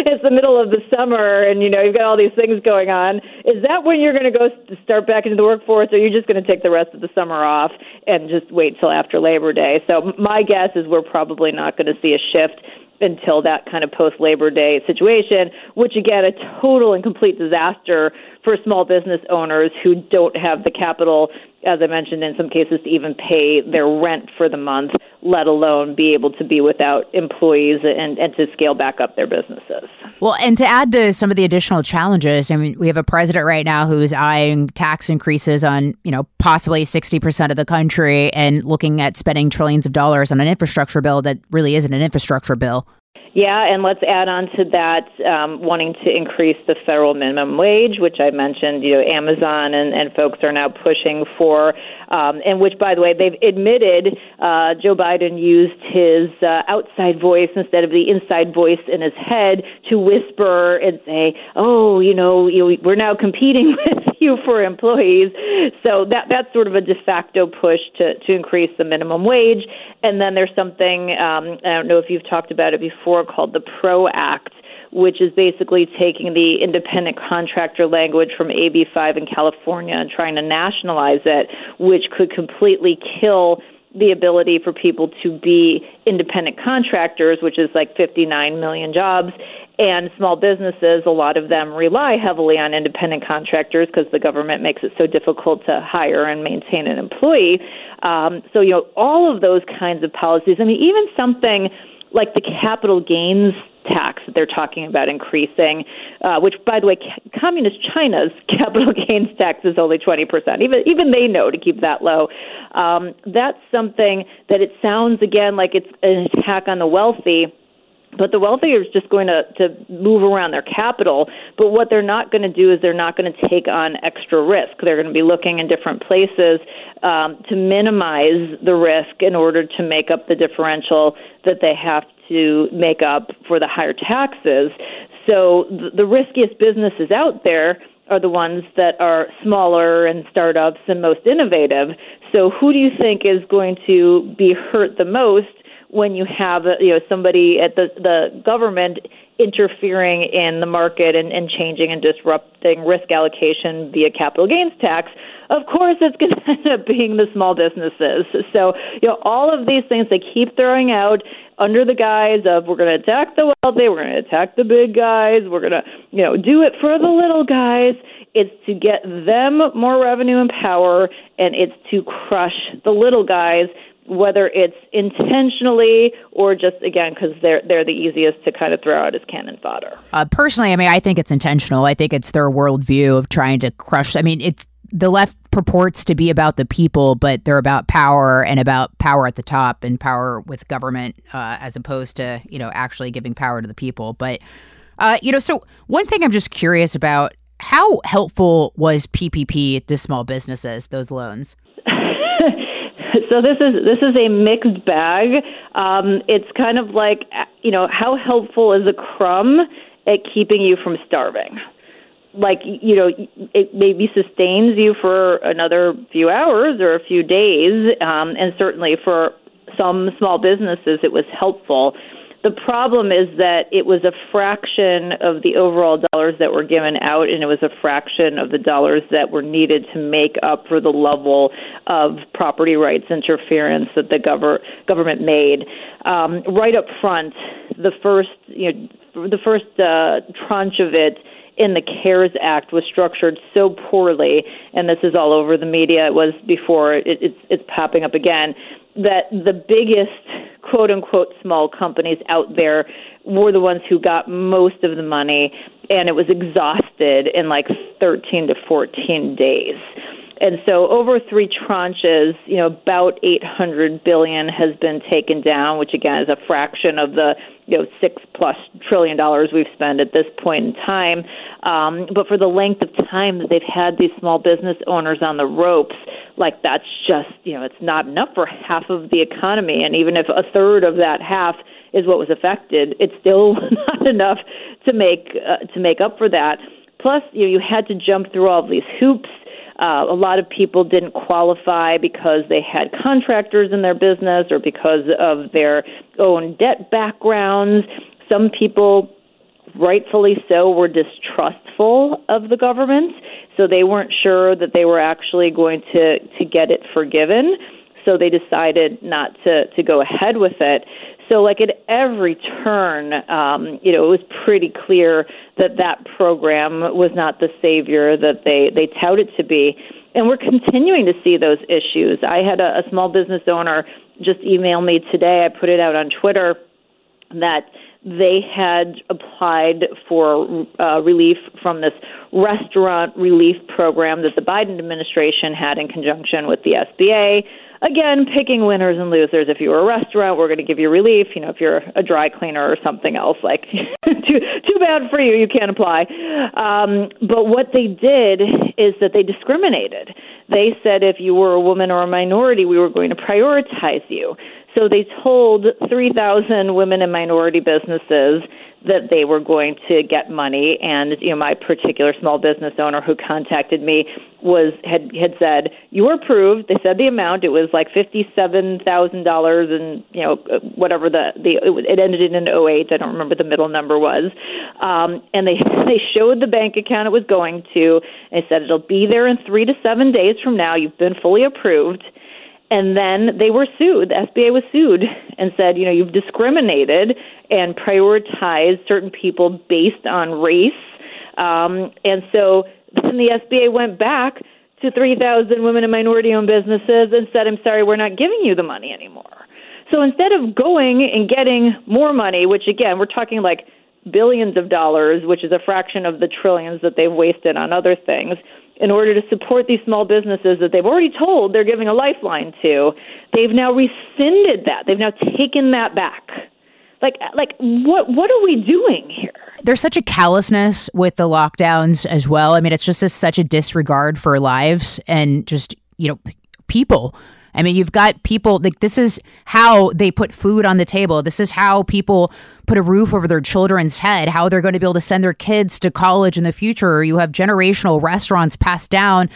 it's the middle of the summer, and you've got all these things going on, is that when you're going to go start back into the workforce, or are you just going to take the rest of the summer off and just wait till after Labor Day? So my guess is we're probably not going to see a shift until that kind of post-Labor Day situation, which, again, a total and complete disaster for small business owners who don't have the capital, as I mentioned, in some cases, to even pay their rent for the month, let alone be able to be without employees and to scale back up their businesses. Well, and to add to some of the additional challenges, I mean, we have a president right now who is eyeing tax increases on, possibly 60% of the country and looking at spending trillions of dollars on an infrastructure bill that really isn't an infrastructure bill. Yeah, and let's add on to that wanting to increase the federal minimum wage, which I mentioned, Amazon and folks are now pushing for, and which, by the way, they've admitted Joe Biden used his outside voice instead of the inside voice in his head to whisper and say, oh, we're now competing with you for employees. So that's sort of a de facto push to increase the minimum wage. And then there's something, I don't know if you've talked about it before, called the PRO Act, which is basically taking the independent contractor language from AB 5 in California and trying to nationalize it, which could completely kill the ability for people to be independent contractors, which is like 59 million jobs, and small businesses, a lot of them rely heavily on independent contractors because the government makes it so difficult to hire and maintain an employee. So, all of those kinds of policies. I mean, even something like the capital gains tax that they're talking about increasing, which, by the way, Communist China's capital gains tax is only 20%. Even they know to keep that low. That's something that it sounds, again, like it's an attack on the wealthy, but the wealthy are just going to move around their capital. But what they're not going to do is they're not going to take on extra risk. They're going to be looking in different places to minimize the risk in order to make up the differential that they have to make up for the higher taxes. So the riskiest businesses out there are the ones that are smaller and startups and most innovative. So who do you think is going to be hurt the most when you have somebody at the government interfering in the market and changing and disrupting risk allocation via capital gains tax? Of course, it's going to end up being the small businesses. So, all of these things they keep throwing out under the guise of we're going to attack the wealthy, we're going to attack the big guys, we're going to, do it for the little guys. It's to get them more revenue and power, and it's to crush the little guys, whether it's intentionally or just, again, because they're the easiest to kind of throw out as cannon fodder. Personally, I mean, I think it's intentional. I think it's their worldview of trying to crush. I mean, it's the left purports to be about the people, but they're about power and about power at the top and power with government as opposed to, you know, actually giving power to the people. But, you know, so one thing I'm just curious about, how helpful was PPP to small businesses, those loans? So this is a mixed bag. It's kind of like, you know, how helpful is a crumb at keeping you from starving? Like, you know, it maybe sustains you for another few hours or a few days, and certainly for some small businesses it was helpful. The problem is that it was a fraction of the overall dollars that were given out, and it was a fraction of the dollars that were needed to make up for the level of property rights interference that the government made. Right up front, the first tranche of it in the CARES Act was structured so poorly, and this is all over the media, it was before, it's popping up again, that the biggest quote-unquote small companies out there were the ones who got most of the money, and it was exhausted in like 13 to 14 days. And so over three tranches, you know, about $800 billion has been taken down, which again is a fraction of the, you know, $6+ trillion we've spent at this point in time. But for the length of time that they've had these small business owners on the ropes, like that's just, you know, it's not enough for half of the economy. And even if a third of that half is what was affected, it's still not enough to make up for that. Plus, you know, you had to jump through all of these hoops. A lot of people didn't qualify because they had contractors in their business or because of their own debt backgrounds. Some people, rightfully so, were distrustful of the government, so they weren't sure that they were actually going to get it forgiven, so they decided not to go ahead with it. So, like, at every turn, you know, it was pretty clear that program was not the savior that they touted to be. And we're continuing to see those issues. I had a small business owner just email me today. I put it out on Twitter that they had applied for relief from this restaurant relief program that the Biden administration had in conjunction with the SBA. Again, picking winners and losers. If you were a restaurant, we're going to give you relief. You know, if you're a dry cleaner or something else, like too bad for you, you can't apply. But what they did is that they discriminated. They said if you were a woman or a minority, we were going to prioritize you. So they told 3,000 women and minority businesses that they were going to get money. And, you know, my particular small business owner who contacted me had said, you were approved. They said the amount. It was like $57,000 and, you know, whatever it ended in 08. I don't remember the middle number was. And they showed the bank account it was going to. They said it'll be there in 3 to 7 days from now. You've been fully approved. And then they were sued. The SBA was sued and said, you know, you've discriminated and prioritized certain people based on race. And so then the SBA went back to 3,000 women and minority-owned businesses and said, I'm sorry, we're not giving you the money anymore. So instead of going and getting more money, which, again, we're talking like billions of dollars, which is a fraction of the trillions that they've wasted on other things, in order to support these small businesses that they've already told they're giving a lifeline to, they've now rescinded that. They've now taken that back. Like what are we doing here? There's such a callousness with the lockdowns as well. I mean, it's just such a disregard for lives and just, you know, people. I mean, you've got people, like, this is how they put food on the table. This is how people put a roof over their children's head, how they're going to be able to send their kids to college in the future. You have generational restaurants passed down,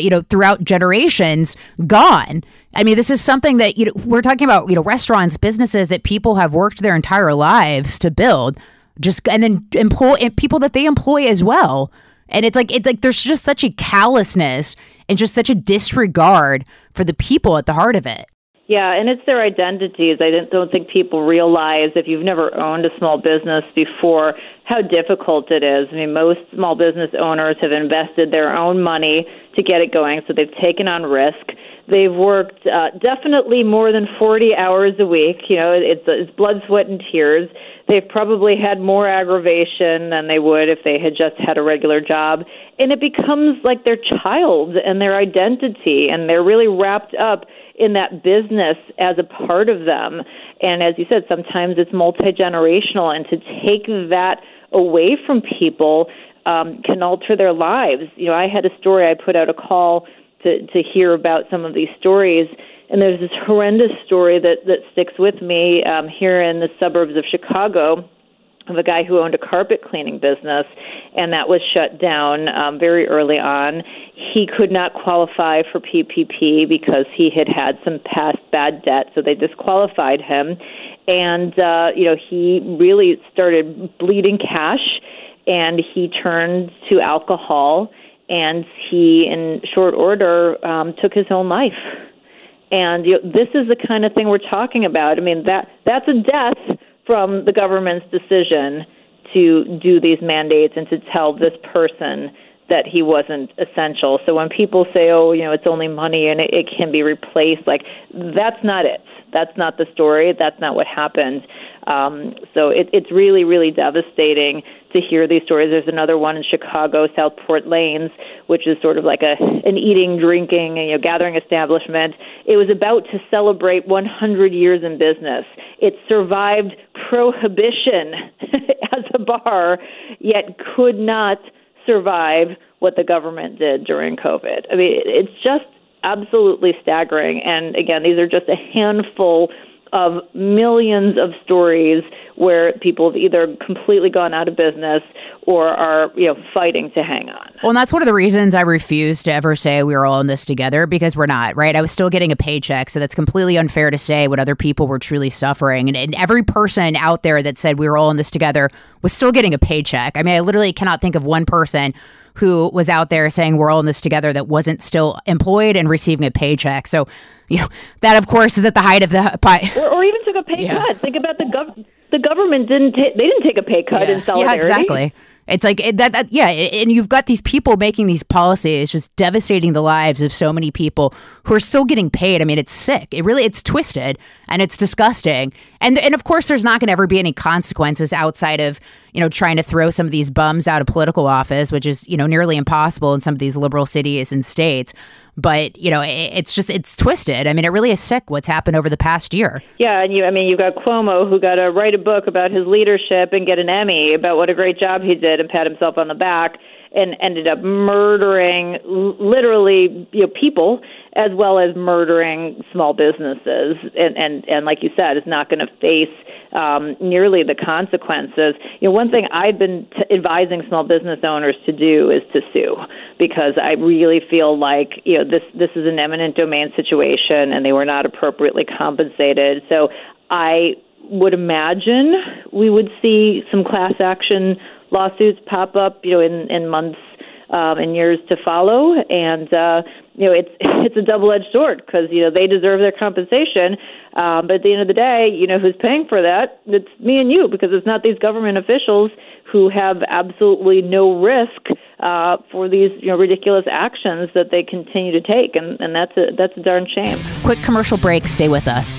you know, throughout generations gone. I mean, this is something that, you know, we're talking about, you know, restaurants, businesses that people have worked their entire lives to build, just, and then employ, and people that they employ as well. And it's like there's just such a callousness and just such a disregard for the people at the heart of it. Yeah, and it's their identities. I don't think people realize, if you've never owned a small business before, how difficult it is. I mean, most small business owners have invested their own money to get it going, so they've taken on risk. They've worked definitely more than 40 hours a week. You know, it's blood, sweat, and tears. They've probably had more aggravation than they would if they had just had a regular job. And it becomes like their child and their identity, and they're really wrapped up in that business as a part of them. And as you said, sometimes it's multi-generational, and to take that away from people can alter their lives. You know, I had a story, I put out a call to hear about some of these stories, and there's this horrendous story that sticks with me here in the suburbs of Chicago, of a guy who owned a carpet cleaning business, and that was shut down very early on. He could not qualify for PPP because he had some past bad debt, so they disqualified him. And, he really started bleeding cash, and he turned to alcohol, and he, in short order, took his own life. And this is the kind of thing we're talking about. I mean, that's a death from the government's decision to do these mandates and to tell this person that he wasn't essential. So when people say, oh, it's only money and it can be replaced, like, that's not it. That's not the story. That's not what happened. So it's really, really devastating to hear these stories. There's another one in Chicago, Southport Lanes, which is sort of like an eating, drinking, and gathering establishment. It was about to celebrate 100 years in business. It survived prohibition as a bar, yet could not survive what the government did during COVID. I mean, it's just absolutely staggering. And again, these are just a handful of millions of stories where people have either completely gone out of business or are, fighting to hang on. Well, and that's one of the reasons I refuse to ever say we were all in this together, because we're not, right? I was still getting a paycheck, so that's completely unfair to say what other people were truly suffering. And every person out there that said we were all in this together was still getting a paycheck. I mean, I literally cannot think of one person who was out there saying we're all in this together that wasn't still employed and receiving a paycheck. So, that, of course, is at the height of the pie. Or even took a pay cut. Think about the government. They didn't take a pay cut in solidarity. Yeah, exactly. It's like and you've got these people making these policies just devastating the lives of so many people who are still getting paid. I mean, it's sick. It's twisted, and it's disgusting. And of course, there's not going to ever be any consequences outside of, trying to throw some of these bums out of political office, which is, nearly impossible in some of these liberal cities and states. But, it's twisted. I mean, it really is sick what's happened over the past year. Yeah. And you've got Cuomo, who got to write a book about his leadership and get an Emmy about what a great job he did and pat himself on the back, and ended up murdering literally people, as well as murdering small businesses. And like you said, is not going to face nearly the consequences. One thing I've been advising small business owners to do is to sue, because I really feel like this is an eminent domain situation, and they were not appropriately compensated. So I would imagine we would see some class action lawsuits pop up, in months and years to follow. And, it's a double-edged sword, because, they deserve their compensation. But at the end of the day, who's paying for that? It's me and you, because it's not these government officials who have absolutely no risk for these ridiculous actions that they continue to take. And that's a darn shame. Quick commercial break. Stay with us.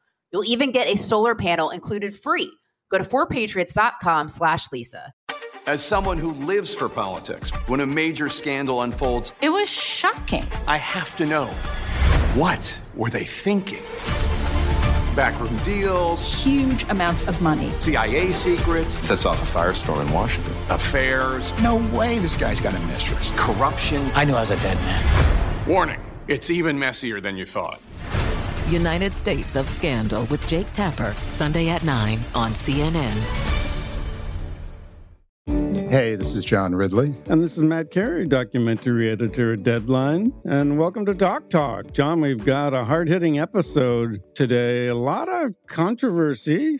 You'll even get a solar panel included free. Go to 4patriots.com/Lisa. As someone who lives for politics, when a major scandal unfolds, it was shocking. I have to know, what were they thinking? Backroom deals. Huge amounts of money. CIA secrets. Sets off a firestorm in Washington. Affairs. No way this guy's got a mistress. Corruption. I knew I was a dead man. Warning, it's even messier than you thought. United States of Scandal with Jake Tapper, Sunday at 9 on CNN. Hey, this is John Ridley. And this is Matt Carey, documentary editor at Deadline. And welcome to DocTalk. John, we've got a hard-hitting episode today. A lot of controversy.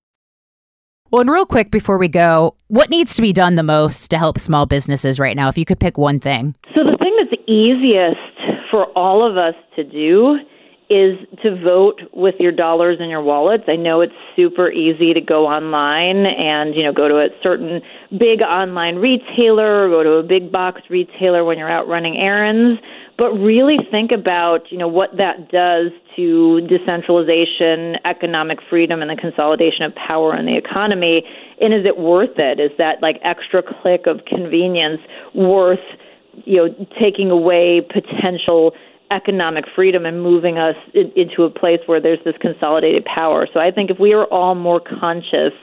Well, and real quick before we go, what needs to be done the most to help small businesses right now, if you could pick one thing? So the thing that's easiest for all of us to do is to vote with your dollars in your wallets. I know it's super easy to go online and, go to a certain big online retailer or go to a big box retailer when you're out running errands. But really think about, what that does to decentralization, economic freedom, and the consolidation of power in the economy. And is it worth it? Is that extra click of convenience worth, taking away potential economic freedom and moving us into a place where there's this consolidated power? So I think if we are all more conscious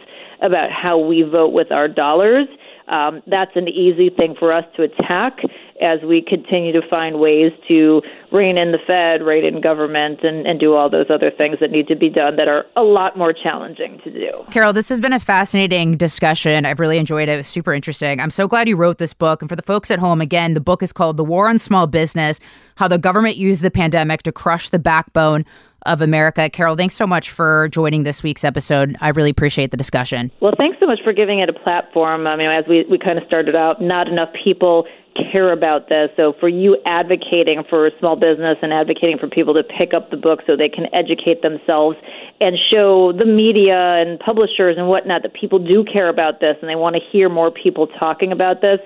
about how we vote with our dollars, that's an easy thing for us to attack as we continue to find ways to rein in the Fed, rein in government, and do all those other things that need to be done that are a lot more challenging to do. Carol, this has been a fascinating discussion. I've really enjoyed it. It was super interesting. I'm so glad you wrote this book. And for the folks at home, again, the book is called The War on Small Business, How the Government Used the Pandemic to Crush the Backbone of America. Carol, thanks so much for joining this week's episode. I really appreciate the discussion. Well, thanks so much for giving it a platform. As we kind of started out, not enough people care about this. So for you advocating for small business and advocating for people to pick up the book so they can educate themselves and show the media and publishers and whatnot that people do care about this and they want to hear more people talking about this.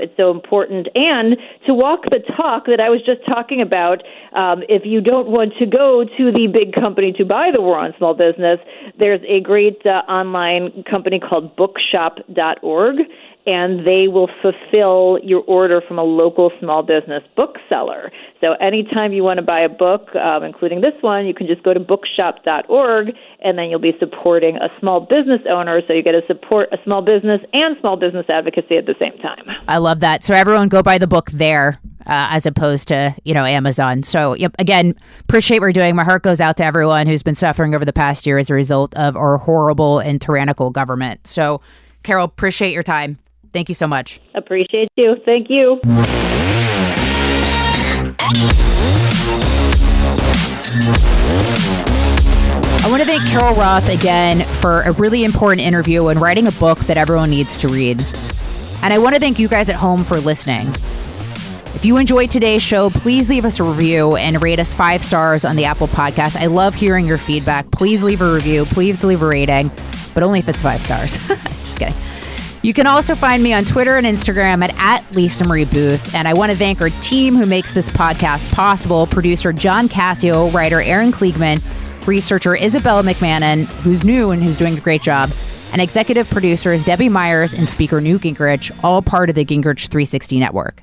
It's so important. And to walk the talk that I was just talking about, if you don't want to go to the big company to buy the war on small business, there's a great online company called bookshop.org, and they will fulfill your order from a local small business bookseller. So anytime you want to buy a book, including this one, you can just go to bookshop.org, and then you'll be supporting a small business owner, so you get to support a small business and small business advocacy at the same time. I love that. So everyone go buy the book there as opposed to, Amazon. So, yep, again, appreciate what you're doing. My heart goes out to everyone who's been suffering over the past year as a result of our horrible and tyrannical government. So, Carol, appreciate your time. Thank you so much. Appreciate you. Thank you. I want to thank Carol Roth again for a really important interview and writing a book that everyone needs to read. And I want to thank you guys at home for listening. If you enjoyed today's show, please leave us a review and rate us 5 stars on the Apple Podcast. I love hearing your feedback. Please leave a review. Please leave a rating, but only if it's 5 stars. Just kidding. You can also find me on Twitter and Instagram at Lisa Marie Booth. And I want to thank our team who makes this podcast possible. Producer John Cassio, writer Aaron Kliegman, researcher Isabella McMahon, who's new and who's doing a great job, and executive producers Debbie Myers and speaker Newt Gingrich, all part of the Gingrich 360 Network.